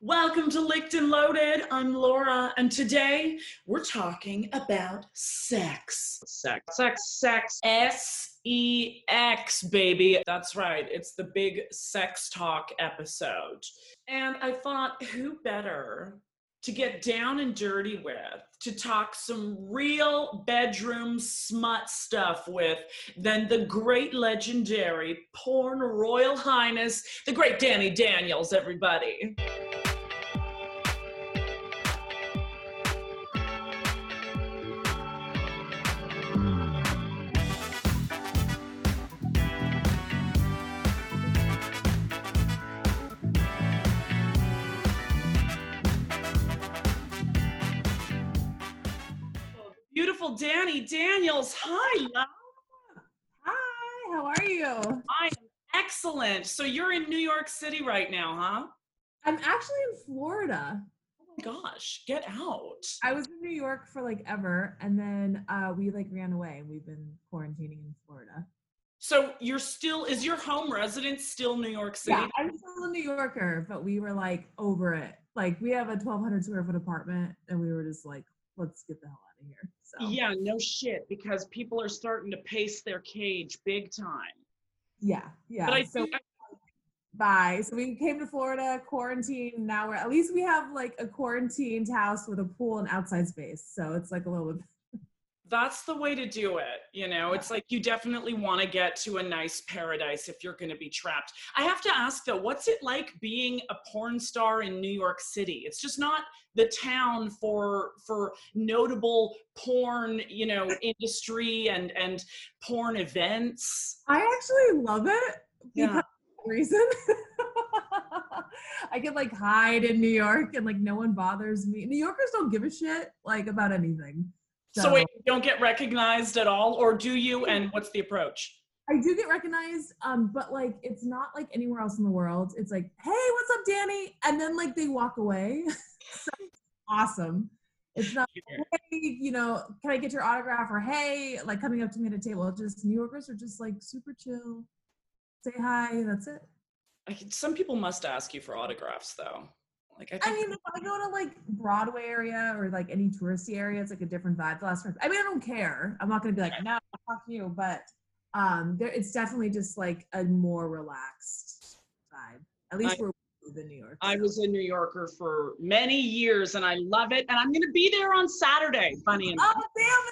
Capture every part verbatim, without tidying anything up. Welcome to Licked and Loaded. I'm Laura, and today we're talking about sex. Sex, sex, sex. S E X, baby. That's right. It's the big sex talk episode. And I thought, who better to get down and dirty with, to talk some real bedroom smut stuff with, than the great legendary porn royal highness, the great Danny Daniels, everybody. Danny Daniels, hi, love. Hi, how are you? I am excellent. So you're in New York City right now, huh? I'm actually in Florida. Oh my gosh, get out. I was in New York for like ever, and then uh, we like ran away, and we've been quarantining in Florida. So you're still, is your home residence still New York City? Yeah, I'm still a New Yorker, but we were like over it. Like we have a twelve hundred square foot apartment, and we were just like, let's get the hell out of here. So. Yeah, no shit, because people are starting to pace their cage big time. Yeah, yeah. But I so, think I- bye. So we came to Florida, quarantined. Now we're at least we have like a quarantined house with a pool and outside space. So it's like a little bit. That's the way to do it. You know, it's like you definitely want to get to a nice paradise if you're going to be trapped. I have to ask though, what's it like being a porn star in New York City? It's just not the town for for notable porn, you know, industry and, and porn events. I actually love it because yeah. of the reason. I could like hide in New York and like no one bothers me. New Yorkers don't give a shit like about anything. So, so wait, you don't get recognized at all, or do you, and what's the approach? I do get recognized, um, but, like, it's not, like, anywhere else in the world. It's like, hey, what's up, Danny? And then, like, they walk away. So awesome. It's not, sure. Hey, you know, can I get your autograph? Or, hey, like, coming up to me at a table. Just New Yorkers are just, like, super chill. Say hi. That's it. I could, some people must ask you for autographs, though. Like I, I mean, if I go to like Broadway area or like any touristy area, it's like a different vibe. The last time, I mean, I don't care. I'm not going to be like, no, fuck you. But um, there, it's definitely just like a more relaxed vibe. At least I, we're in New York. So. I was a New Yorker for many years, and I love it. And I'm going to be there on Saturday. Funny enough. Oh,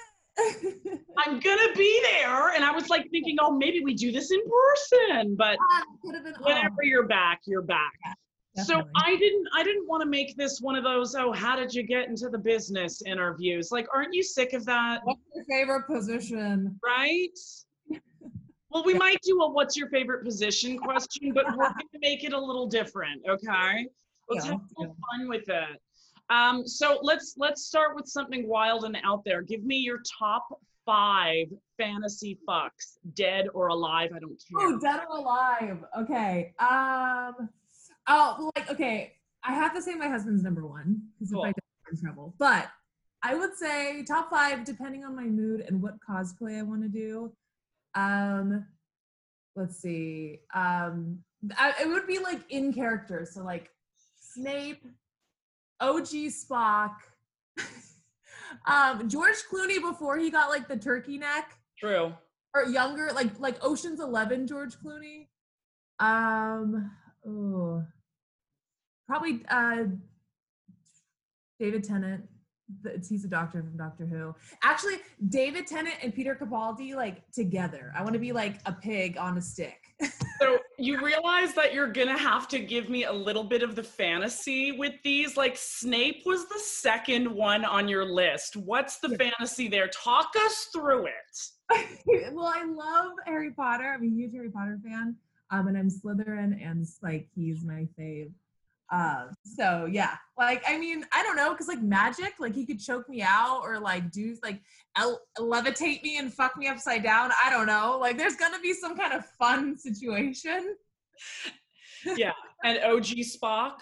damn it. I'm gonna be there, and I was like thinking, oh, maybe we do this in person. But ah, whenever on. you're back, you're back. Yeah. Definitely. So I didn't I didn't want to make this one of those, oh, how did you get into the business interviews? Like, aren't you sick of that? What's your favorite position? Right? Well, we might do a what's your favorite position question, but we're going to make it a little different, okay? Let's yeah. have a little fun with it. Um, so let's let's start with something wild and out there. Give me your top five fantasy fucks, dead or alive, I don't care. Oh, dead or alive, okay. Um... Oh, like, okay, I have to say my husband's number one, because cool. if I don't, I'm in trouble. But I would say top five, depending on my mood and what cosplay I want to do. Um, let's see. Um, I, it would be, like, in character. So, like, Snape, O G Spock, um, George Clooney before he got, like, the turkey neck. True. Or younger, like, like Ocean's Eleven George Clooney. Um... Ooh. Probably uh, David Tennant. He's a doctor from Doctor Who. Actually, David Tennant and Peter Capaldi, like, together. I want to be like a pig on a stick. So you realize that you're going to have to give me a little bit of the fantasy with these? Like, Snape was the second one on your list. What's the yeah. fantasy there? Talk us through it. Well, I love Harry Potter. I'm a huge Harry Potter fan. Um, and I'm Slytherin, and like he's my fave. Uh, so yeah, like I mean, I don't know, cause like magic, like he could choke me out, or like do like ele- levitate me and fuck me upside down. I don't know. Like there's gonna be some kind of fun situation. Yeah, and O G Spock.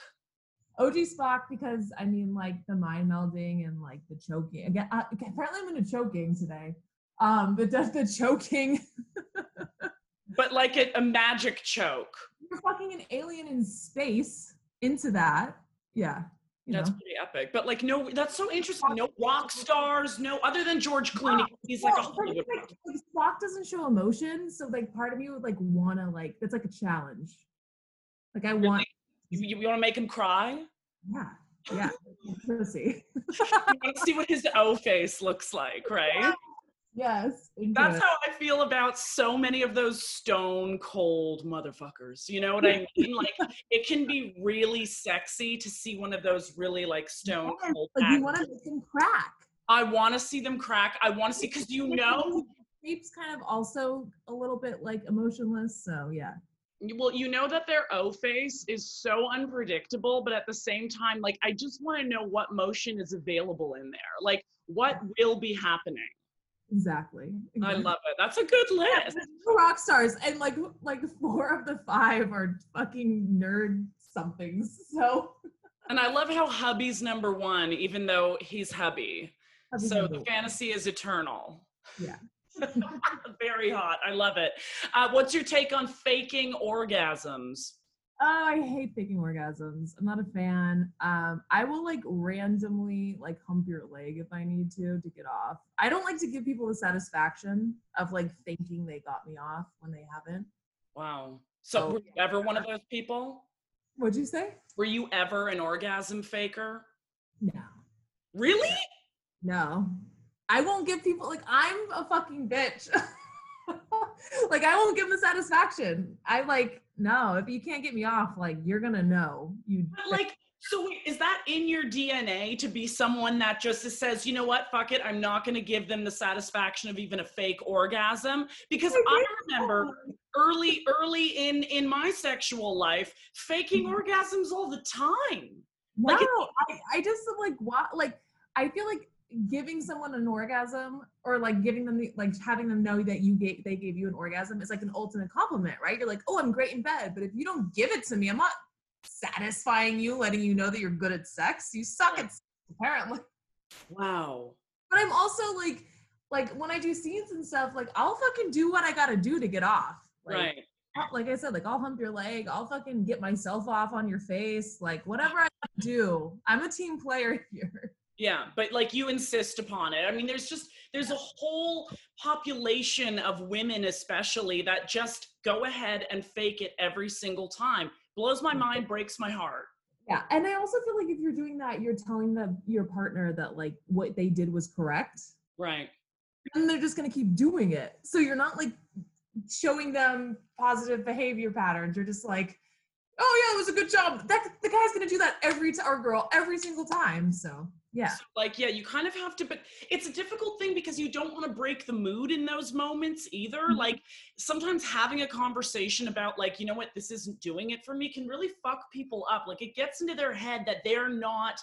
O G Spock, because I mean, like the mind melding and like the choking. Again, I, apparently I'm into choking today. Um, but that's the choking. But like a, a magic choke. You're fucking an alien in space into that. yeah. You that's know? Pretty epic. But like, no, that's so interesting. No rock stars, no, other than George Clooney. No. He's well, like a Hollywood like, like, Spock doesn't show emotion. So like part of me would like want to like, that's like a challenge. Like I really? want. You, you want to make him cry? Yeah. Yeah. Let's see. Let's see what his O face looks like, right? Yes. That's how I feel about so many of those stone cold motherfuckers. You know what I mean? Like, it can be really sexy to see one of those really like stone yes, cold. Like actors. You want to see them crack. I want to see them crack. I want to see, because you know. Creep's kind of also a little bit like emotionless. So yeah. Well, you know that their O face is so unpredictable, but at the same time, like, I just want to know what motion is available in there. Like, what will be happening? Exactly. exactly. I love it. That's a good list. Yeah, rock stars, and like like four of the five are fucking nerd somethings. So. And I love how hubby's number one, even though he's hubby. Hubby's so the fantasy one. Is eternal. Yeah. Very hot. I love it. Uh, what's your take on faking orgasms? Oh, I hate faking orgasms. I'm not a fan. Um, I will like randomly like hump your leg if I need to to get off. I don't like to give people the satisfaction of like thinking they got me off when they haven't. Wow. So oh, were you yeah. ever one of those people? What'd you say? Were you ever an orgasm faker? No. Really? No. I won't give people, like, I'm a fucking bitch. Like, I won't give them satisfaction. I, like, no, if you can't get me off, like, you're gonna know. You but like, so wait, is that in your D N A to be someone that just says, you know what, fuck it, I'm not gonna give them the satisfaction of even a fake orgasm? Because I remember early, early in, in my sexual life, faking orgasms all the time. No, like, I, I just, like, what, like, I feel like giving someone an orgasm, or like giving them the, like having them know that you gave they gave you an orgasm is like an ultimate compliment, right? You're like, oh, I'm great in bed, but if you don't give it to me, I'm not satisfying you, letting you know that you're good at sex. You suck at sex, apparently. Wow. But I'm also like, like when I do scenes and stuff, like I'll fucking do what I gotta do to get off. Like, right. Like I said, like I'll hump your leg, I'll fucking get myself off on your face, like whatever I do. I'm a team player here. Yeah, but like you insist upon it. I mean, there's just, there's a whole population of women especially that just go ahead and fake it every single time. Blows my mind, breaks my heart. Yeah, and I also feel like if you're doing that, you're telling the, your partner that like what they did was correct. Right. And they're just going to keep doing it. So you're not like showing them positive behavior patterns. You're just like, oh yeah, it was a good job. That, the guy's going to do that every time, or girl, every single time, so. Yeah. So like, yeah, you kind of have to, but it's a difficult thing because you don't want to break the mood in those moments either. Mm-hmm. Like sometimes having a conversation about like, you know what, this isn't doing it for me can really fuck people up. Like it gets into their head that they're not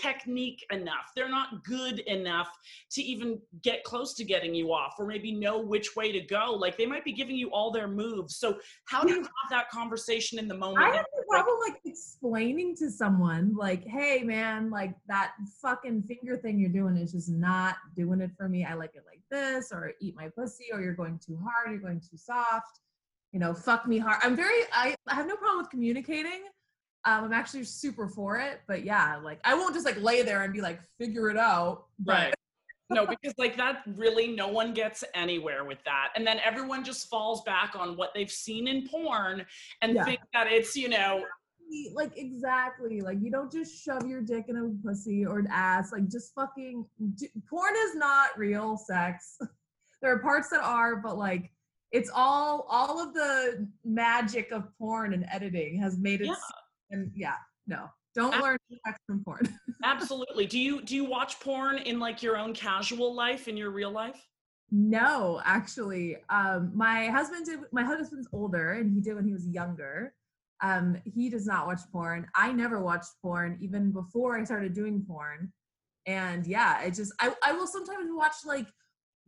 technique enough. They're not good enough to even get close to getting you off, or maybe know which way to go. Like they might be giving you all their moves. So how do you have that conversation in the moment? I have a problem like explaining to someone like, hey man, like that fucking finger thing you're doing is just not doing it for me. I like it like this, or eat my pussy, or you're going too hard, you're going too soft, you know, fuck me hard. I'm very, I, I have no problem with communicating. Um, I'm actually super for it, but yeah, like I won't just like lay there and be like, figure it out. But. Right. No, because like that really, no one gets anywhere with that. And then everyone just falls back on what they've seen in porn and yeah. think that it's, you know. Like exactly, like you don't just shove your dick in a pussy or an ass, like just fucking, do, porn is not real sex. There are parts that are, but like it's all, all of the magic of porn and editing has made it yeah. And yeah, no, don't absolutely. Learn sex from porn. Absolutely. Do you do you watch porn in like your own casual life, in your real life? No, actually, um, my husband did. My husband's older, and he did when he was younger. Um, he does not watch porn. I never watched porn even before I started doing porn. And yeah, it just I I will sometimes watch like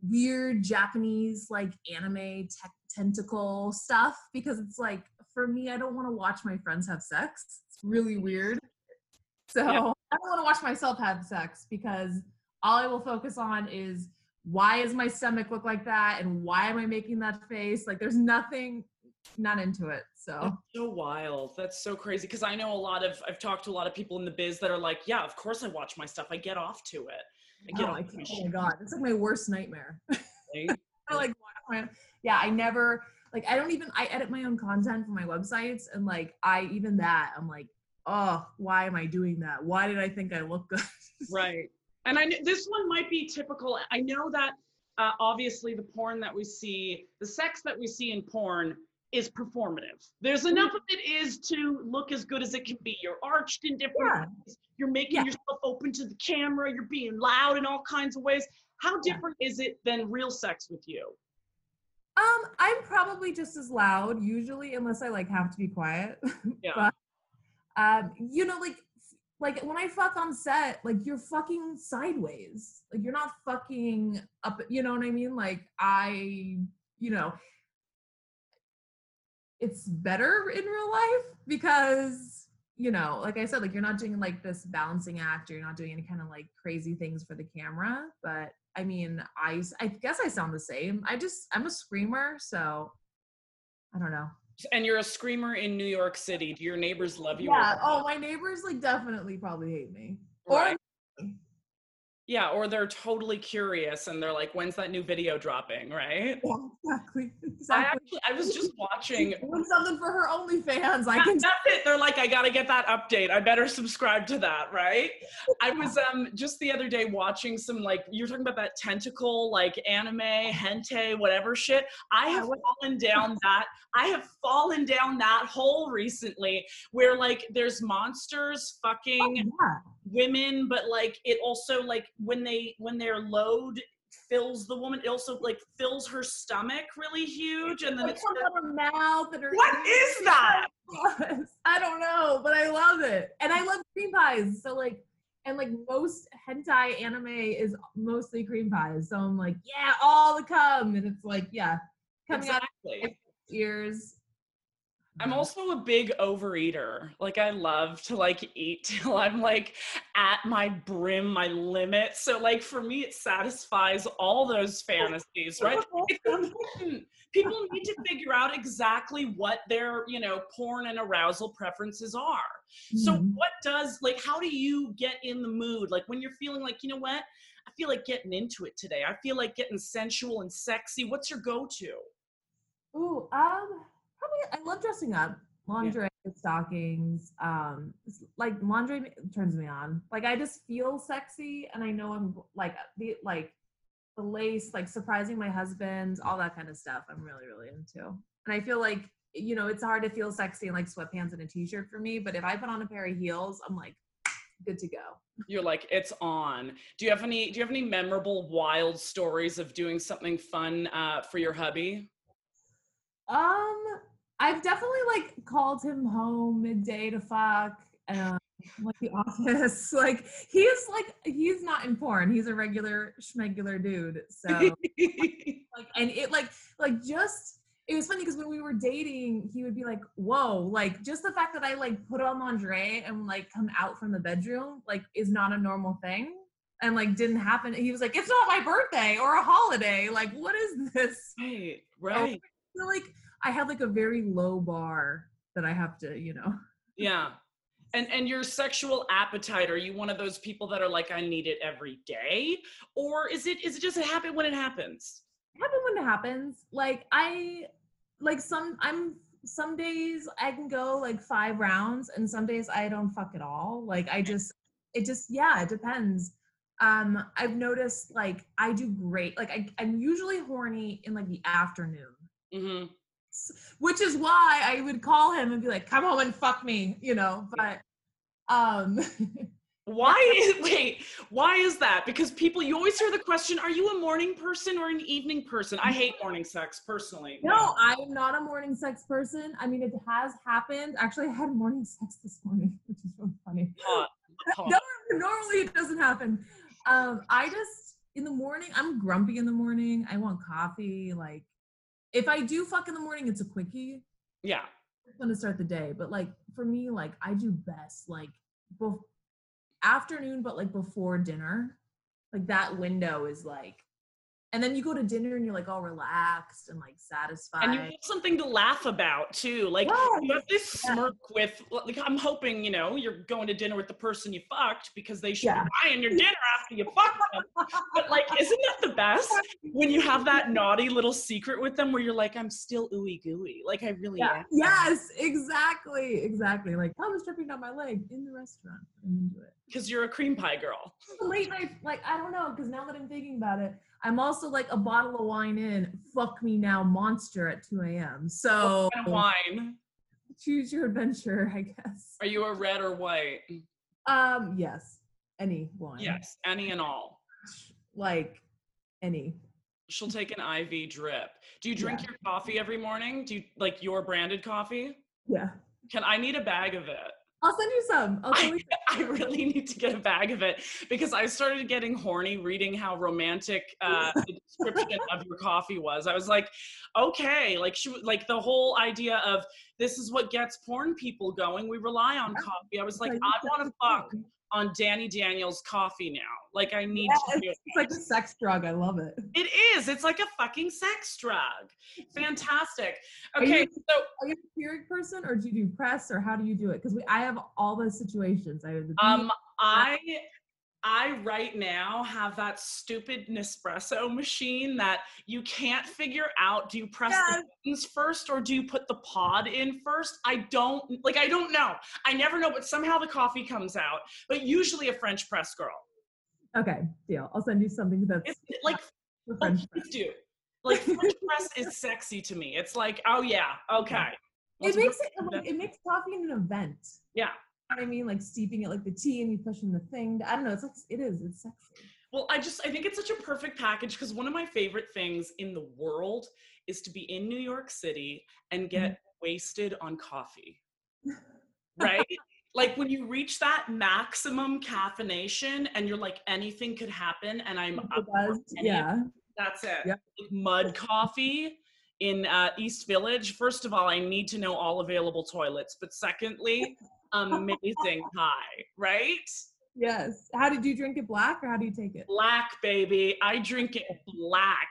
weird Japanese like anime tech tentacle stuff because it's like. For me, I don't want to watch my friends have sex. It's really weird. So yeah. I don't want to watch myself have sex because all I will focus on is why is my stomach look like that? And why am I making that face? Like there's nothing, not into it. So that's so wild. That's so crazy. Cause I know a lot of, I've talked to a lot of people in the biz that are like, yeah, of course I watch my stuff. I get off to it. I get oh, off I to my oh my God. That's like my worst nightmare. I like, yeah, I never like, I don't even, I edit my own content for my websites. And like, I, even that I'm like, oh, why am I doing that? Why did I think I look good? Right. And I, this one might be typical. I know that uh, obviously the porn that we see, the sex that we see in porn is performative. There's enough of it is to look as good as it can be. You're arched in different yeah. ways. You're making yeah. yourself open to the camera. You're being loud in all kinds of ways. How different yeah. is it than real sex with you? Um, I'm probably just as loud usually, unless I like have to be quiet. Yeah. But, um, you know, like, like when I fuck on set, like you're fucking sideways. Like you're not fucking up, you know what I mean? Like I, you know, it's better in real life because, you know, like I said, like you're not doing like this balancing act, or you're not doing any kind of like crazy things for the camera. But I mean, I, I guess I sound the same. I just, I'm a screamer. So I don't know. And you're a screamer in New York City. Do your neighbors love you? Yeah. Oh, my neighbors like definitely probably hate me. Right. Or yeah, or they're totally curious and they're like, "When's that new video dropping?" Right? Yeah, exactly. Exactly. I actually, I was just watching doing something for her OnlyFans. I that, can. That's it. They're like, "I gotta get that update. I better subscribe to that." Right? I was um just the other day watching some like you're talking about that tentacle like anime hentai whatever shit. I have fallen down that. I have fallen down that hole recently where like there's monsters fucking oh, yeah. women, but like it also like. when they when their load fills the woman, it also like fills her stomach really huge, and then it's her mouth and her what is that? I don't know, but I love it, and I love cream pies. So like, and like most hentai anime is mostly cream pies. So I'm like, yeah, all the cum, and it's like, yeah, coming exactly. out of ears. I'm also a big overeater. Like I love to like eat till I'm like at my brim, my limit. So like for me, it satisfies all those fantasies, right? It's important. People need to figure out exactly what their, you know, porn and arousal preferences are. So mm-hmm. what does, like, how do you get in the mood? Like when you're feeling like, you know what? I feel like getting into it today. I feel like getting sensual and sexy. What's your go-to? Ooh, um... I love dressing up, lingerie, yeah. stockings, um, like lingerie turns me on. Like I just feel sexy, and I know I'm like the like the lace, like surprising my husband, all that kind of stuff. I'm really, really into. And I feel like, you know, it's hard to feel sexy in like sweatpants and a t-shirt for me, but if I put on a pair of heels, I'm like good to go. You're like, it's on. Do you have any? Do you have any memorable wild stories of doing something fun uh, for your hubby? Um. I've definitely like called him home midday to fuck, um, like the office. Like he's like he's not in porn. He's a regular schmegular dude. So like, and it like like just it was funny because when we were dating, he would be like, "Whoa!" Like just the fact that I like put on lingerie and like come out from the bedroom like is not a normal thing, and like didn't happen. He was like, "It's not my birthday or a holiday. Like what is this?" Right. Right. So, like. I have like a very low bar that I have to, you know. Yeah. And and your sexual appetite, are you one of those people that are like, I need it every day? Or is it is it just a happen when it happens? Happen when it happens. Like I, like some, I'm, some days I can go like five rounds and some days I don't fuck at all. Like I just, it just, yeah, it depends. Um, I've noticed like I do great. Like I, I'm usually horny in like the afternoon. Mm-hmm. Which is why I would call him and be like, "Come home and fuck me," you know. But um, why is wait? Why is that? Because people, you always hear the question: are you a morning person or an evening person? I hate morning sex personally. No, I am not a morning sex person. I mean, it has happened. Actually, I had morning sex this morning, which is really funny. Uh, uh, no, normally it doesn't happen. Um, I just in the morning, I'm grumpy in the morning. I want coffee, like. If I do fuck in the morning, it's a quickie. Yeah. It's going to start the day. But like for me, like I do best like bef- afternoon, but like before dinner, like that window is like, And then you go to dinner and you're like all relaxed and like satisfied. And you have something to laugh about too. Like yes. you have this smirk yeah. with, like I'm hoping, you know, you're going to dinner with the person you fucked because they should yeah. be buying your dinner after you fucked them. But like, isn't that the best? When you have that naughty little secret with them where you're like, I'm still ooey gooey. Like I really yeah. am. Yes, exactly. Exactly. Like I was dripping down my leg in the restaurant. I'm into it. Because you're a cream pie girl. Late night, like, I don't know. Because now that I'm thinking about it, I'm also like a bottle of wine in, fuck me now, monster at two a.m. So what kind of wine? Choose your adventure, I guess. Are you a red or white? Um, yes, any wine. Yes, any and all. Like any. She'll take an I V drip. Do you drink yeah. your coffee every morning? Do you like your branded coffee? Yeah. Can I need a bag of it? I'll send you some. I'll send you I, some. I really need to get a bag of it because I started getting horny reading how romantic uh, the description of your coffee was. I was like, okay, like she, like the whole idea of this is what gets porn people going. We rely on coffee. I was like, I want to fuck on Danny Daniels coffee now. Like I need yeah, to do it. It's like a sex drug. I love it. It is. It's like a fucking sex drug. Fantastic. Okay. Are you, so are you a period person or do you do press or how do you do it? Because we I have all those situations. I have the um I I right now have that stupid Nespresso machine that you can't figure out. Do you press yes. the buttons first or do you put the pod in first? I don't, like, I don't know. I never know, but somehow the coffee comes out, but usually a French press girl. Okay, deal. I'll send you something that's it's like, French like press. Do. Like French press is sexy to me. It's like, oh yeah, okay. Let's it makes it, like, it makes coffee an event. Yeah. I mean, like steeping it like the tea and you pushing the thing. I don't know. It's like, it is. It's sexy. Well, I just, I think it's such a perfect package because one of my favorite things in the world is to be in New York City and get mm-hmm. wasted on coffee, right? Like when you reach that maximum caffeination and you're like, anything could happen and I'm up for yeah. That's it. Yep. Mud coffee. In uh, East Village, first of all, I need to know all available toilets, but secondly, amazing pie, right? Yes. How did you drink it black or how do you take it? Black, baby. I drink it black.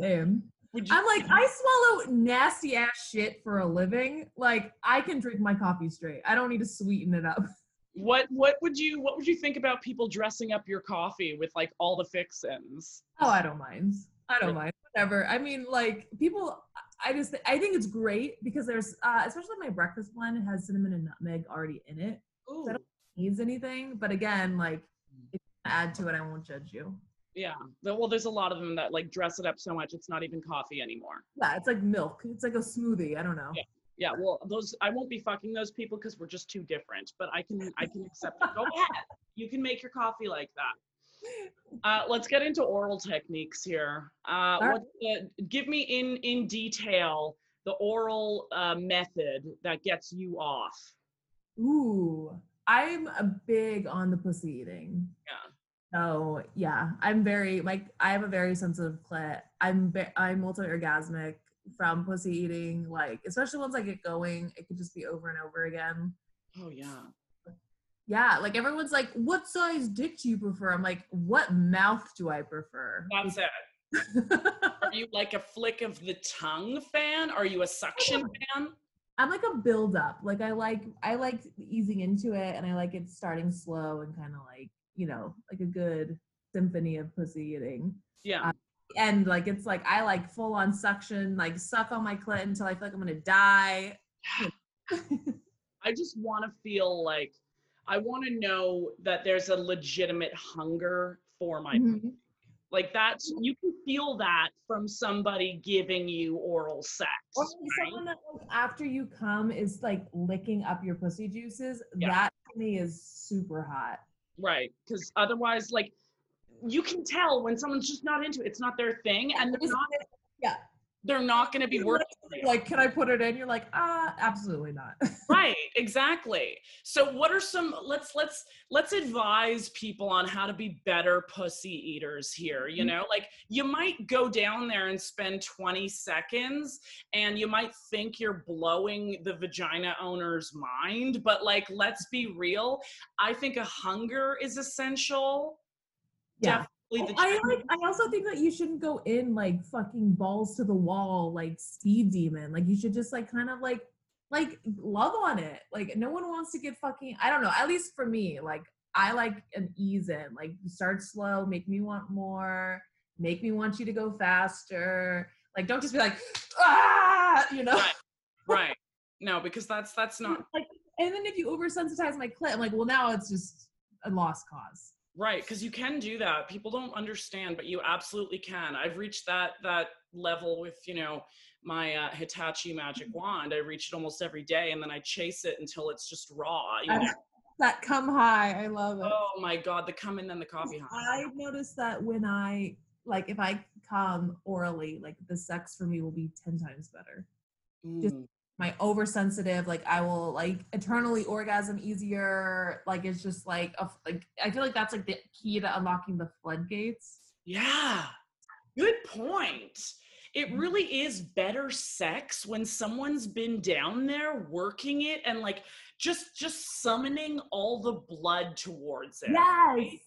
Damn. Would you- I'm like, I swallow nasty ass shit for a living. Like, I can drink my coffee straight. I don't need to sweeten it up. What what would you what would you think about people dressing up your coffee with like all the fixins? Oh, I don't mind. I don't mind. Whatever. I mean, like people, I just, th- I think it's great because there's, uh, especially my breakfast blend, it has cinnamon and nutmeg already in it. So I don't need anything. But again, like if you add to it, I won't judge you. Yeah. Well, there's a lot of them that like dress it up so much. It's not even coffee anymore. Yeah. It's like milk. It's like a smoothie. I don't know. Yeah. Yeah, well, those I won't be fucking those people because we're just too different. But I can, I can accept it. Go ahead. You can make your coffee like that. Uh, let's get into oral techniques here. Uh, what, uh, give me in, in detail the oral uh, method that gets you off. Ooh, I'm a big on the pussy eating. Yeah. So yeah, I'm very like I have a very sensitive clit. I'm be- I'm multi-orgasmic from pussy eating. Like especially once I get going, it could just be over and over again. Oh yeah. Yeah, like everyone's like, what size dick do you prefer? I'm like, what mouth do I prefer? That's it. Are you like a flick of the tongue fan? Are you a suction fan? I'm like a build up. Like I like I like easing into it and I like it starting slow and kind of like, you know, like a good symphony of pussy eating. Yeah. Uh, and like it's like I like full on suction, like suck on my clit until I feel like I'm gonna die. I just wanna feel like I want to know that there's a legitimate hunger for my mm-hmm. pussy. Like that's, you can feel that from somebody giving you oral sex. Or right? Someone that like, after you come is like licking up your pussy juices. Yeah. That to me is super hot. Right. Because otherwise like you can tell when someone's just not into it. It's not their thing. Yeah, and they're not, yeah. they're not going to be working. Like, can I put it in? You're like, ah, absolutely not. Right, exactly. So what are some, let's, let's, let's advise people on how to be better pussy eaters here. You know, like you might go down there and spend twenty seconds and you might think you're blowing the vagina owner's mind, but like, let's be real. I think a hunger is essential. yeah. definitely the I, like, I also think that you shouldn't go in like fucking balls to the wall, like Steve Demon. Like you should just like kind of like, like love on it. Like no one wants to get fucking, I don't know, at least for me, like I like an ease in, like start slow, make me want more, make me want you to go faster. Like, don't just be like, ah, you know? Right, right. No, because that's, that's not. Like, and then if you oversensitize my clit, I'm like, well, now it's just a lost cause. Right, because you can do that. People don't understand, but you absolutely can. I've reached that that level with, you know, my uh, Hitachi magic wand. I reach it almost every day, and then I chase it until it's just raw. You know? That cum high, I love it. Oh my God, the cum and then the coffee high. I've noticed that when I, like if I cum orally, like the sex for me will be ten times better. Mm. Just my oversensitive, like I will like eternally orgasm easier. Like it's just like, a, like I feel like that's like the key to unlocking the floodgates. Yeah, good point. It really is better sex when someone's been down there working it and like just just summoning all the blood towards it. Yes,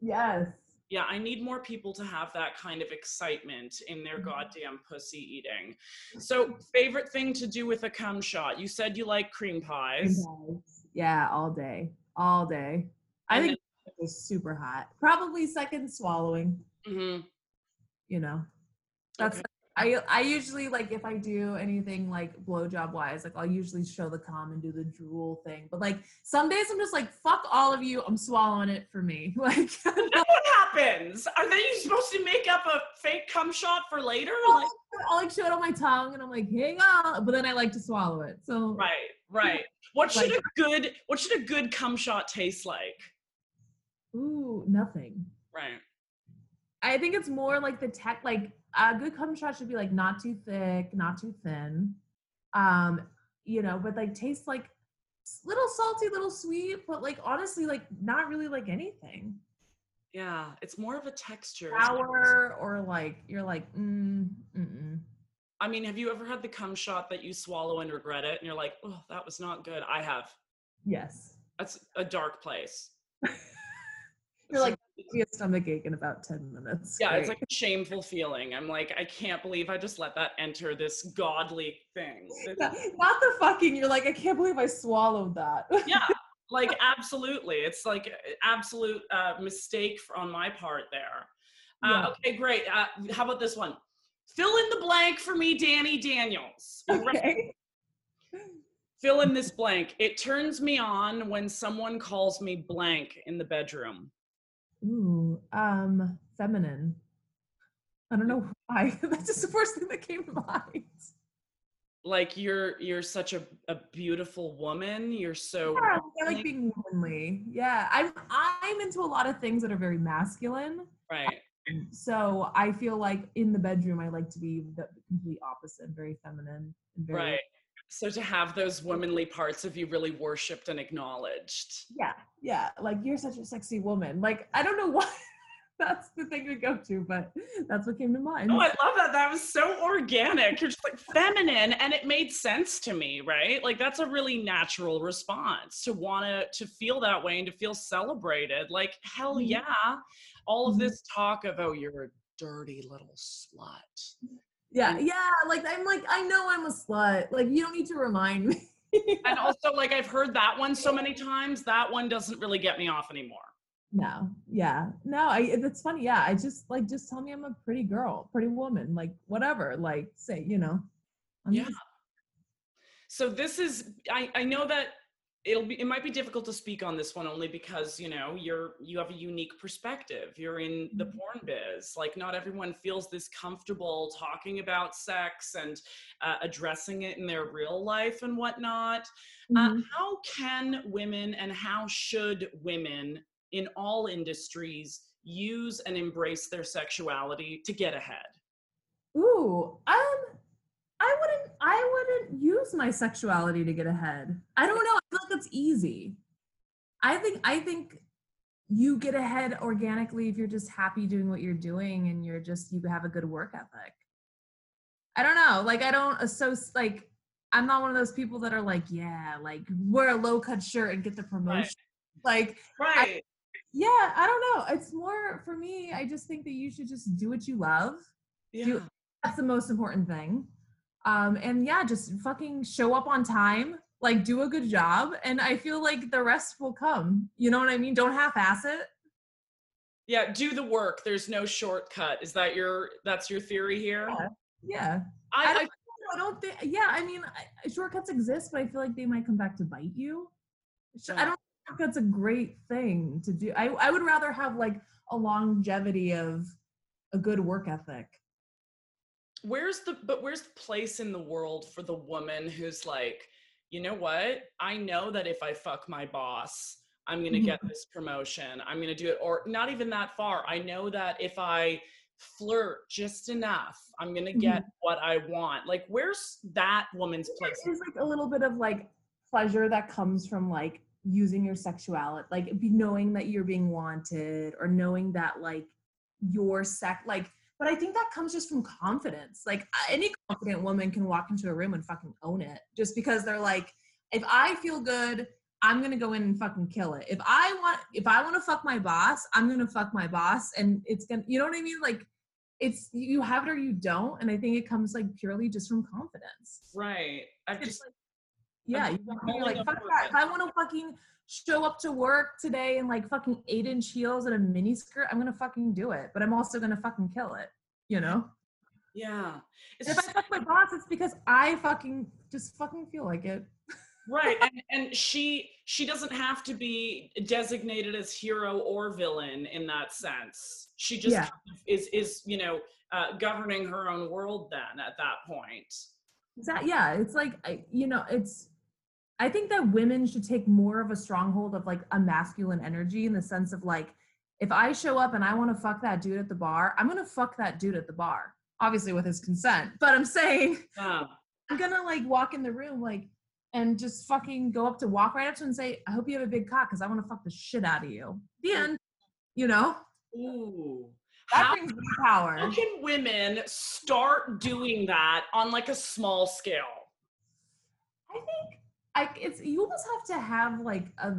yes. Yeah, I need more people to have that kind of excitement in their goddamn pussy eating. So, favorite thing to do with a cum shot? You said you like cream pies. Cream pies. Yeah, all day, all day. I and think then- it was super hot. Probably second swallowing. Mm-hmm. You know, that's. Okay. I I usually like if I do anything like blowjob wise, like I'll usually show the cum and do the drool thing. But like some days I'm just like, fuck all of you, I'm swallowing it for me. Like that's what happens. Are they supposed to make up a fake cum shot for later? I'll like, I'll like show it on my tongue and I'm like, hang on, but then I like to swallow it. So right, right. What should like, a good what should a good cum shot taste like? Ooh, nothing. Right. I think it's more like the tech, like a uh, good cum shot should be like not too thick, not too thin, um, you know, but like tastes like little salty, little sweet, but like honestly, like not really like anything. Yeah, it's more of a texture. Sour or like, you're like, mm, mm-mm. I mean, have you ever had the cum shot that you swallow and regret it and you're like, oh, that was not good? I have. Yes. That's a dark place. You're like, be a stomach ache in about ten minutes. Yeah, right? It's like a shameful feeling. I'm like, I can't believe I just let that enter this godly thing. Not, not the fucking, you're like, I can't believe I swallowed that. Yeah, like absolutely. It's like absolute uh, mistake on my part there. Uh, yeah. Okay, great. Uh, how about this one? Fill in the blank for me, Danny Daniels. Okay. Fill in this blank. It turns me on when someone calls me blank in the bedroom. Ooh, um, feminine. I don't know why. That's just the first thing that came to mind. Like you're you're such a, a beautiful woman. You're so yeah, I like being womanly. Yeah, I'm I'm into a lot of things that are very masculine. Right. So I feel like in the bedroom, I like to be the complete opposite, very feminine. And very right. So to have those womanly parts of you really worshipped and acknowledged. Yeah, yeah. Like, you're such a sexy woman. Like, I don't know why that's the thing to go to, but that's what came to mind. Oh, I love that. That was so organic. You're just like feminine, and it made sense to me, right? Like, that's a really natural response to want to to feel that way and to feel celebrated. Like, hell yeah. All of this talk of, oh, you're a dirty little slut. Yeah, yeah, like, I'm like, I know I'm a slut. Like, you don't need to remind me. And also, like, I've heard that one so many times, that one doesn't really get me off anymore. No, yeah. No, I, that's funny, yeah. I just, like, just tell me I'm a pretty girl, pretty woman, like, whatever. Like, say, you know. I'm yeah. Just... So this is, I, I know that it'll be, it might be difficult to speak on this one only because, you know, you're, you have a unique perspective. You're in the porn biz. Like not everyone feels this comfortable talking about sex and uh, addressing it in their real life and whatnot. Mm-hmm. Uh, how can women and how should women in all industries use and embrace their sexuality to get ahead? Ooh, um, I wouldn't, I wouldn't use my sexuality to get ahead. I don't know. I feel like that's easy. I think, I think you get ahead organically if you're just happy doing what you're doing and you're just, you have a good work ethic. I don't know. Like, I don't associate, like, I'm not one of those people that are like, yeah, like wear a low cut shirt and get the promotion. Right. Like, right. I, Yeah, I don't know. It's more for me, I just think that you should just do what you love. Yeah. Do, that's the most important thing. Um, and yeah, just fucking show up on time, like do a good job. And I feel like the rest will come. You know what I mean? Don't half-ass it. Yeah. Do the work. There's no shortcut. Is that your, that's your theory here? Yeah. yeah. I, I, don't, I, I don't think, yeah. I mean, I, shortcuts exist, but I feel like they might come back to bite you. So, yeah. I don't think that's a great thing to do. I, I would rather have like a longevity of a good work ethic. Where's the, but where's the place in the world for the woman who's like, you know what? I know that if I fuck my boss, I'm going to get this promotion. I'm going to do it. Or not even that far. I know that if I flirt just enough, I'm going to get what I want. Like, where's that woman's place? There's like a little bit of like pleasure that comes from like using your sexuality, like knowing that you're being wanted or knowing that like your sex, like, but I think that comes just from confidence. Like any confident woman can walk into a room and fucking own it just because they're like, if I feel good, I'm going to go in and fucking kill it. If I want, if I want to fuck my boss, I'm going to fuck my boss. And it's going to, you know what I mean? Like it's, you have it or you don't. And I think it comes like purely just from confidence. Right. I just, like, yeah. I'm you you're like, fuck that. If I want to fucking show up to work today in like fucking eight inch heels and a mini skirt, I'm going to fucking do it, but I'm also going to fucking kill it, you know? Yeah. If just, I fuck my boss, it's because I fucking just fucking feel like it. Right. And, and she, she doesn't have to be designated as hero or villain in that sense. She just yeah. is, is, you know, uh, governing her own world then at that point. That, yeah. It's like, I, you know, it's, I think that women should take more of a stronghold of like a masculine energy in the sense of like, if I show up and I want to fuck that dude at the bar, I'm going to fuck that dude at the bar, obviously with his consent, but I'm saying yeah. I'm going to like walk in the room, like, and just fucking go up to walk right up to him and say, I hope you have a big cock because I want to fuck the shit out of you. The end, you know? Ooh. That how, brings power. How can women start doing that on like a small scale? I think I, it's you almost have to have like a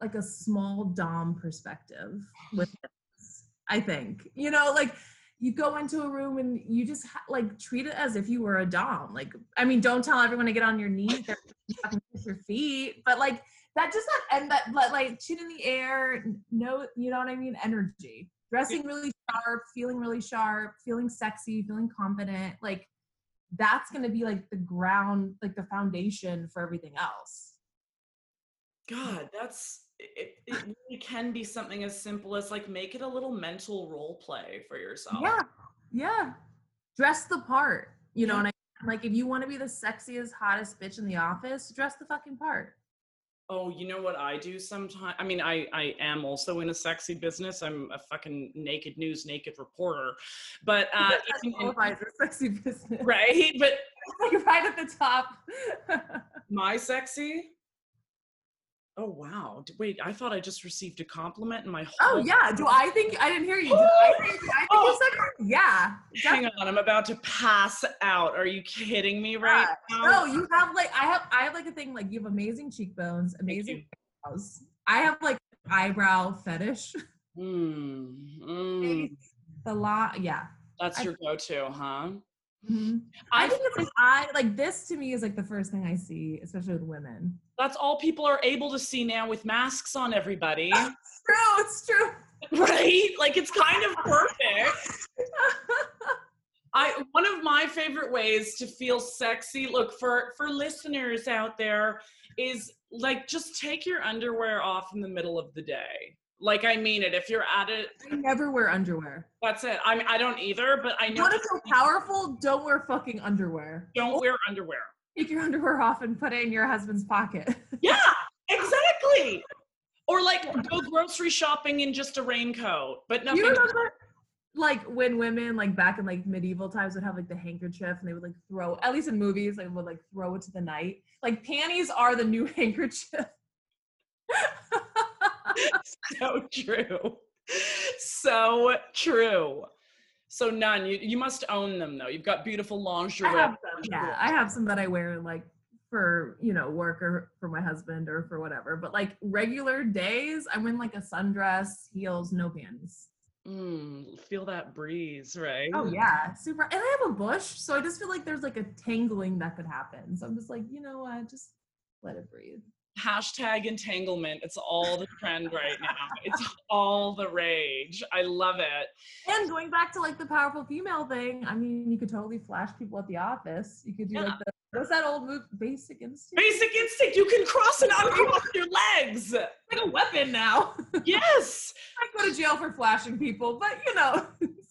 like a small dom perspective with this, I think. You know, like you go into a room and you just ha- like treat it as if you were a dom. Like, I mean, don't tell everyone to get on your knees or fucking kiss your feet, but like that just not, and that, but like chin in the air, no, you know what I mean? Energy, dressing really sharp, feeling really sharp, feeling sexy, feeling confident. Like that's going to be like the ground, like the foundation for everything else. God, that's, It, it really can be something as simple as like make it a little mental role play for yourself. Yeah, yeah. Dress the part, you know. Yeah. And I, like if you want to be the sexiest, hottest bitch in the office, dress the fucking part. Oh, you know what I do sometimes? I mean, I I am also in a sexy business. I'm a fucking naked news, naked reporter. But uh, qualifies as sexy business, right? But like right at the top. My sexy. Oh, wow. Wait, I thought I just received a compliment in my whole... Oh, yeah. Do I think... I didn't hear you. Do I think, I think oh. you're sexy? Yeah. Definitely. Hang on. I'm about to pass out. Are you kidding me right yeah. now? No, you have like... I have I have like a thing like you have amazing cheekbones, amazing eyebrows. I have like eyebrow fetish. Mm. Mm. The lot. Yeah. That's I, your go-to, huh? Mm-hmm. I, I think it's like I like this to me is like the first thing I see, especially with women. That's all people are able to see now with masks on, everybody. It's true, it's true. Right? Like it's kind of perfect. I one of my favorite ways to feel sexy, look for for listeners out there, is like just take your underwear off in the middle of the day. Like, I mean it. If you're at it. I never wear underwear. That's it. I mean, I don't either, but I know. You want to feel powerful? Don't wear fucking underwear. Don't wear underwear. Take your underwear off and put it in your husband's pocket. Yeah, exactly. Or like go grocery shopping in just a raincoat, but nothing. You remember like when women like back in like medieval times would have like the handkerchief and they would like throw, at least in movies, they would like throw it to the night. Like panties are the new handkerchief. So true. So true. So none. You you must own them though. You've got beautiful lingerie. I have some, yeah, I have some that I wear in like for, you know, work or for my husband or for whatever. But like regular days, I'm in like a sundress, heels, no panties. Mm, feel that breeze, right? Oh yeah, super. And I have a bush, so I just feel like there's like a tangling that could happen. So I'm just like, you know what, just let it breathe. Hashtag entanglement. It's all the trend right now. It's all the rage. I love it. And going back to like the powerful female thing, I mean, you could totally flash people at the office. You could do yeah. like the, what's that old move? Basic instinct. Basic instinct. You can cross and uncross your legs. Like a weapon now. Yes. I go to jail for flashing people, but you know.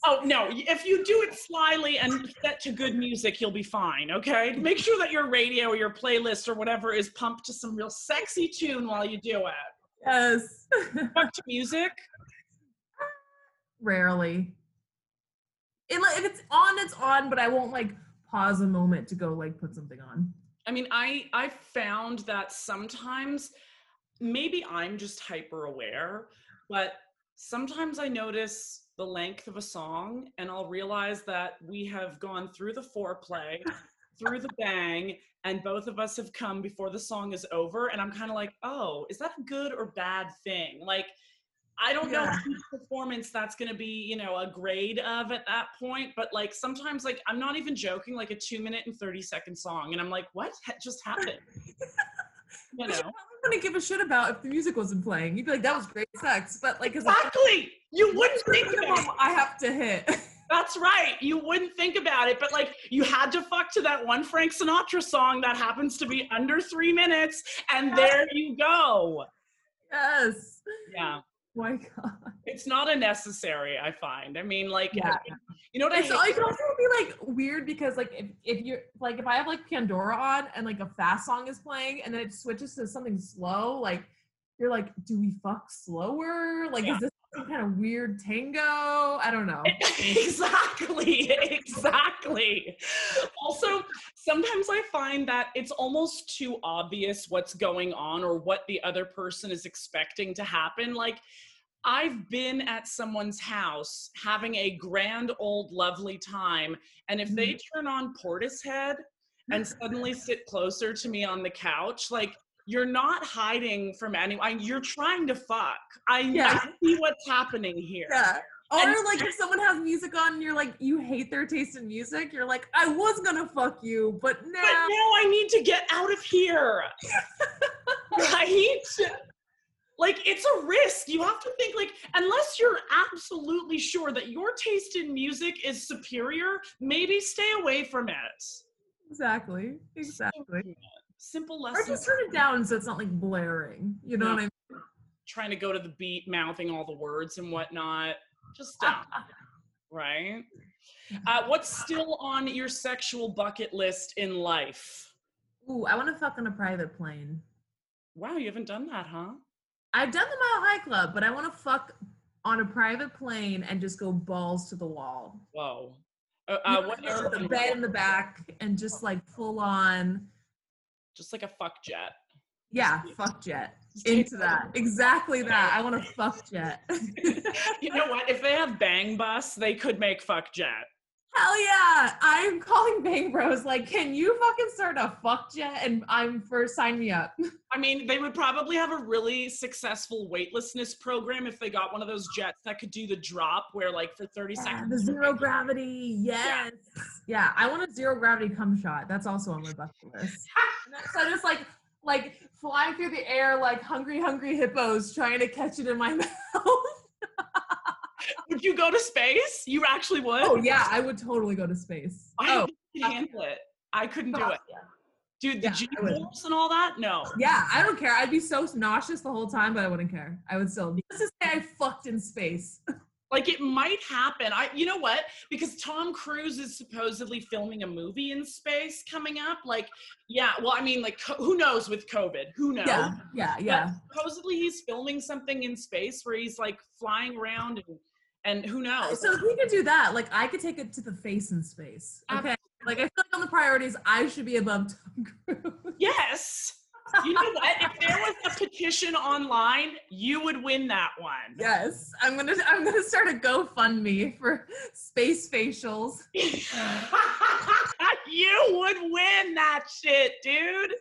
Oh no! If you do it slyly and set to good music, you'll be fine. Okay. Make sure that your radio or your playlist or whatever is pumped to some real sexy tune while you do it. Yes. Fuck to music. Rarely. It, if it's on, it's on, but I won't like pause a moment to go like put something on. I mean, I I found that sometimes maybe I'm just hyper aware, but sometimes I notice the length of a song and I'll realize that we have gone through the foreplay, through the bang, and both of us have come before the song is over. And I'm kind of like, oh, is that a good or bad thing? Like, I don't yeah. know which performance that's going to be, you know, a grade of at that point. But like, sometimes like, I'm not even joking, like a two minute and thirty second song. And I'm like, what just happened? You know, I wouldn't give a shit about if the music wasn't playing. You'd be like, that was great sex. But like, exactly. You wouldn't think about it. I have to hit. That's right. You wouldn't think about it, but like you had to fuck to that one Frank Sinatra song that happens to be under three minutes, and yes. there you go. Yes. Yeah. Oh my God. It's not unnecessary, I find. I mean, like, yeah. you know what I mean? So it can also be like weird because like if, if you're like, if I have like Pandora on and like a fast song is playing and then it switches to something slow, like you're like, do we fuck slower? Like, yeah. is this some kind of weird tango? I don't know. Exactly. Exactly. Also, sometimes I find that it's almost too obvious what's going on or what the other person is expecting to happen. Like, I've been at someone's house having a grand old lovely time, and if they turn on Portishead and suddenly sit closer to me on the couch, like, you're not hiding from anyone. You're trying to fuck. I, yeah. I see what's happening here. Yeah. Or and, like if someone has music on and you're like, you hate their taste in music, you're like, I was gonna fuck you, but now. But now I need to get out of here. Right? Like, it's a risk. You have to think, like, unless you're absolutely sure that your taste in music is superior, maybe stay away from it. Exactly, exactly. Simple lesson. Or just turn it down so it's not like blaring. You know no. what I mean? Trying to go to the beat, mouthing all the words and whatnot. Just stop. Right? Uh, what's still on your sexual bucket list in life? Ooh, I want to fuck on a private plane. Wow, you haven't done that, huh? I've done the Mile High Club, but I want to fuck on a private plane and just go balls to the wall. Whoa. Uh, uh, what are the bed in the back and just like full on. Just like a fuck jet. Yeah, fuck jet. Into that. Exactly that. I want a fuck jet. You know what? If they have Bang Bus, they could make fuck jet. Hell yeah. I'm calling Bang Bros. Like, can you fucking start a fuck jet? And I'm for sign me up. I mean, they would probably have a really successful weightlessness program if they got one of those jets that could do the drop where like for thirty yeah, seconds. The zero gravity. Yes. Yeah. yeah. I want a zero gravity cum shot. That's also on my bucket list. So I just like, like flying through the air like hungry, hungry hippos trying to catch it in my mouth. Would you go to space? You actually would? Oh yeah, I would totally go to space. I oh. couldn't handle it. I couldn't do it. Dude, the yeah, G force and all that? No. Yeah, I don't care. I'd be so nauseous the whole time, but I wouldn't care. I would still. Let's just say I fucked in space. Like, it might happen. I, you know what? Because Tom Cruise is supposedly filming a movie in space coming up. Like, yeah, well, I mean, like, who knows with COVID? Who knows? Yeah, yeah, yeah. But supposedly he's filming something in space where he's, like, flying around and, and who knows? So if we could do that, like, I could take it to the face in space. Okay? Absolutely. Like, I feel like on the priorities, I should be above Tom Cruise. Yes! You know what? If there was a petition online, you would win that one. Yes, I'm gonna. I'm gonna start a GoFundMe for space facials. You would win that shit, dude.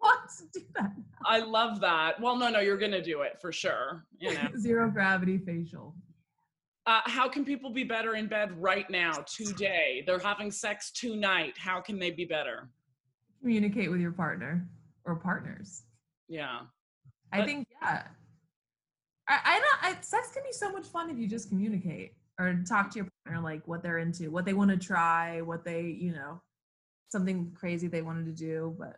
Want to do that now. I love that. Well, no, no, you're going to do it for sure. You know. Zero gravity facial. Uh, how can people be better in bed right now, today? They're having sex tonight. How can they be better? Communicate with your partner or partners. Yeah. I but, think, yeah. I, I don't, I, sex can be so much fun if you just communicate or talk to your partner, like what they're into, what they want to try, what they, you know, something crazy they wanted to do, but.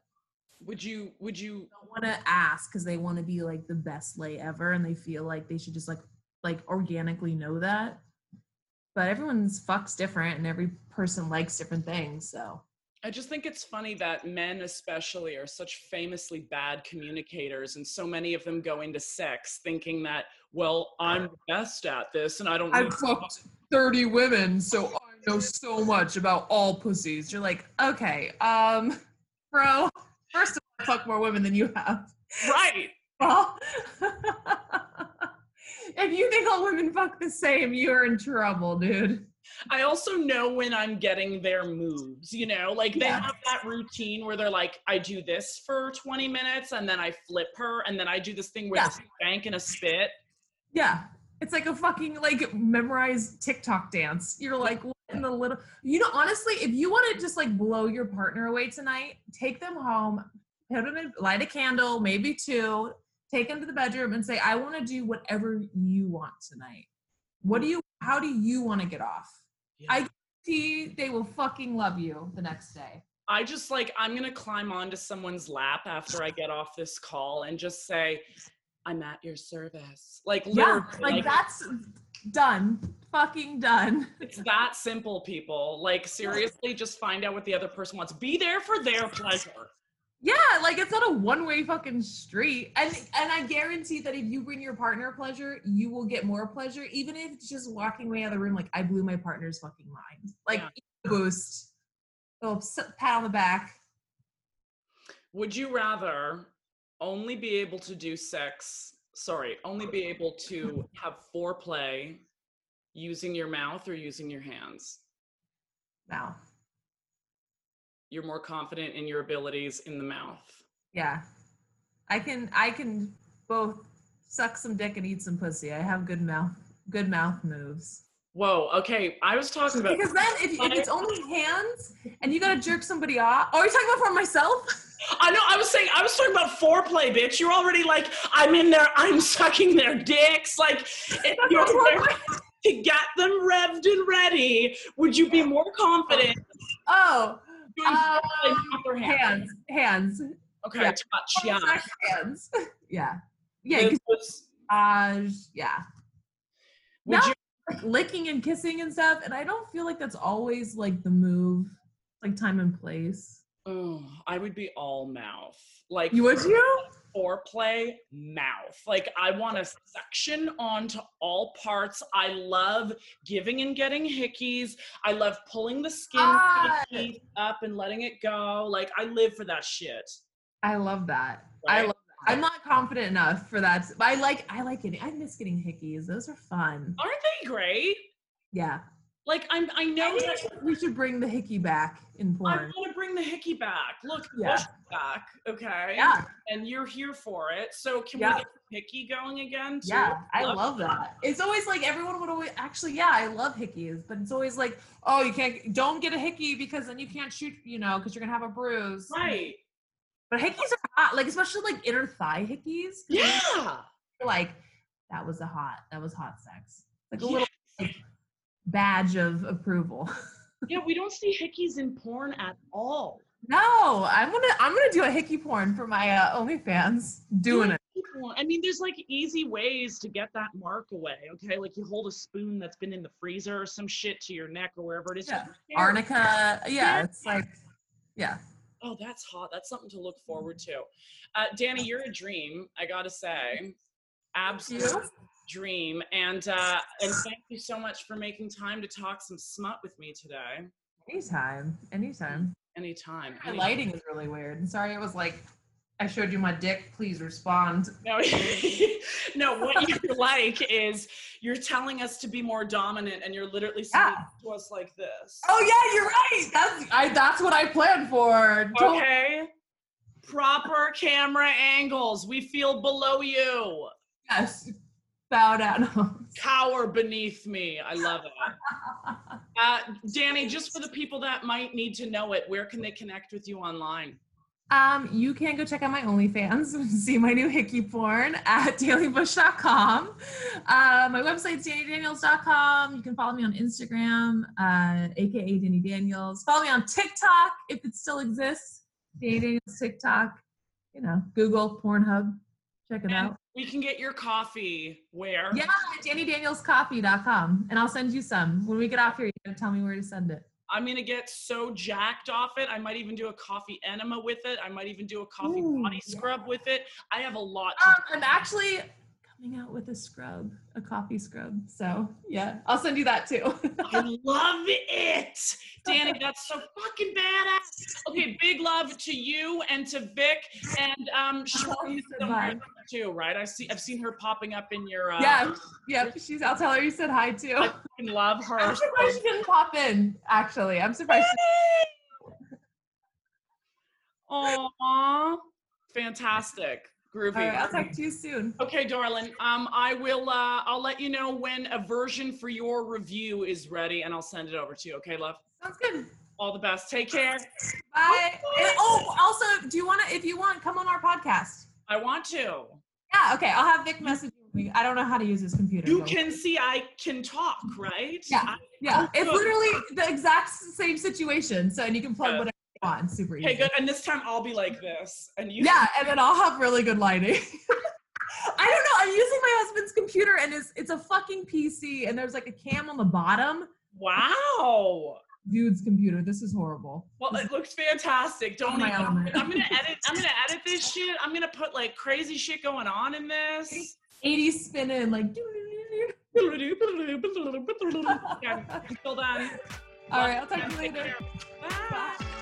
Would you, would you want to ask because they want to be like the best lay ever and they feel like they should just like, like organically know that, but everyone's fucks different and every person likes different things. So I just think it's funny that men especially are such famously bad communicators and so many of them go into sex thinking that, well, I'm best at this and I don't I've fucked thirty women, so I know so much about all pussies. You're like, okay, um, bro. First of all, fuck more women than you have. Right. Well, if you think all women fuck the same, you're in trouble, dude. I also know when I'm getting their moves, you know? Like, they yeah. have that routine where they're like, I do this for twenty minutes, and then I flip her, and then I do this thing with yeah. a spank and a spit. Yeah. It's like a fucking, like, memorized TikTok dance. You're like, in the little, you know, honestly, if you want to just like blow your partner away tonight, take them home, put them in, light a candle, maybe two, take them to the bedroom and say, I want to do whatever you want tonight. What do you, how do you want to get off? Yeah. I guarantee they will fucking love you the next day. I just like, I'm going to climb onto someone's lap after I get off this call and just say, I'm at your service. Like, yeah, like, like that's done. Fucking done. It's that simple, people. Like, seriously, just find out what the other person wants. Be there for their pleasure. Yeah, like it's not a one-way fucking street. And and I guarantee that if you bring your partner pleasure, you will get more pleasure, even if it's just walking away out of the room like, I blew my partner's fucking mind. Like, yeah. Boost. Little pat on the back. Would you rather only be able to do sex, sorry, only be able to have foreplay using your mouth or using your hands? Mouth. You're more confident in your abilities in the mouth. Yeah. I can I can both suck some dick and eat some pussy. I have good mouth good mouth moves. Whoa, okay. I was talking about because then if, if it's only hands and you gotta jerk somebody off. Oh, are you talking about for myself? I know, I was saying, I was talking about foreplay, bitch. You're already like, I'm in there, I'm sucking their dicks. Like, if you're there to get them revved and ready, would you be more confident? Oh, uh, hands. hands, hands. Okay, yeah. Touch, yeah. Hands. Yeah. Yeah, was, uh, yeah. Would now, you- like, licking and kissing and stuff, and I don't feel like that's always, like, the move, like, time and place. Oh, I would be all mouth. Like, you would you? Foreplay, mouth. Like, I want to suction onto all parts. I love giving and getting hickeys. I love pulling the skin ah. up and letting it go. Like, I live for that shit. I love that. Right? I love that. I'm not confident enough for that. But I like, I like it. I miss getting hickeys. Those are fun. Aren't they great? Yeah. Like, I'm, I know I that- we should bring the hickey back in porn. I want to bring the hickey back. Look, yeah. Bush is back, okay? Yeah. And you're here for it. So can yeah. we get the hickey going again too? Yeah, I love, love that. that. It's always like, everyone would always, actually, yeah, I love hickeys, but it's always like, oh, you can't, don't get a hickey because then you can't shoot, you know, because you're going to have a bruise. Right. But hickeys are hot, like, especially like inner thigh hickeys. Yeah. Like, that was a hot, that was hot sex. Like a yeah. little, like, badge of approval. Yeah, we don't see hickeys in porn at all. No, I'm gonna I'm gonna do a hickey porn for my uh, OnlyFans. Doing yeah, it. Porn. I mean, there's like easy ways to get that mark away. Okay, like you hold a spoon that's been in the freezer or some shit to your neck or wherever it is. Yeah. Arnica. Yeah, yeah, it's like yeah. Oh, that's hot. That's something to look forward to. Uh, Danny, you're a dream. I gotta say, absolutely. dream and uh and thank you so much for making time to talk some smut with me today. Anytime anytime anytime, anytime. My lighting is really weird. I'm sorry, it was like I showed you my dick, please respond. No, no, what you like is you're telling us to be more dominant and you're literally saying yeah. to us like this. Oh yeah, you're right. That's I that's what I planned for. Okay. Proper camera angles. We feel below you. Yes. Bow down. Cower beneath me. I love it. uh, Danny, just for the people that might need to know it, where can they connect with you online? Um, you can go check out my OnlyFans and see my new hickey porn at daily bush dot com. Uh, my website's danny daniels dot com. You can follow me on Instagram, uh, aka Danny Daniels. Follow me on TikTok if it still exists. Danny Daniels TikTok. You know, Google, Pornhub. Check it and out. We can get your coffee where? Yeah, at danny daniels coffee dot com. And I'll send you some. When we get off here, you gotta tell me where to send it. I'm going to get so jacked off it. I might even do a coffee enema with it. I might even do a coffee Ooh, body scrub yeah. with it. I have a lot. To um, do. I'm actually coming out with a scrub, a coffee scrub. So yeah, I'll send you that too. I love it. Danny, that's so fucking badass. Okay. Big love to you and to Vic and um, Shorty too, right? I see, I've seen her popping up in your. Uh, yeah. Yeah. She's, I'll tell her you said hi too. I fucking love her. I'm surprised she didn't pop in actually. I'm surprised. She- Aww. Fantastic. Groovy. All right, I'll talk to you soon. Okay, darling. Um, I will, uh, I'll let you know when a version for your review is ready and I'll send it over to you. Okay, love? Sounds good. All the best. Take care. Bye. Okay. And, oh, also, do you want to, if you want, come on our podcast. I want to. Yeah, okay. I'll have Vic message me. I don't know how to use his computer. You can see I can talk, right? Yeah. I, yeah. It's literally the exact same situation. So, and you can plug yeah. whatever. On, super easy. Okay, good. And this time I'll be like this, and you. Yeah, and then I'll have really good lighting. I don't know. I'm using my husband's computer, and it's it's a fucking P C, and there's like a cam on the bottom. Wow. Dude's computer. This is horrible. Well, this it looks fantastic. Don't even, I'm gonna edit. I'm gonna edit this shit. I'm gonna put like crazy shit going on in this. eighties spinning like. Okay, until then. All right, I'll talk to you later. Bye. Bye.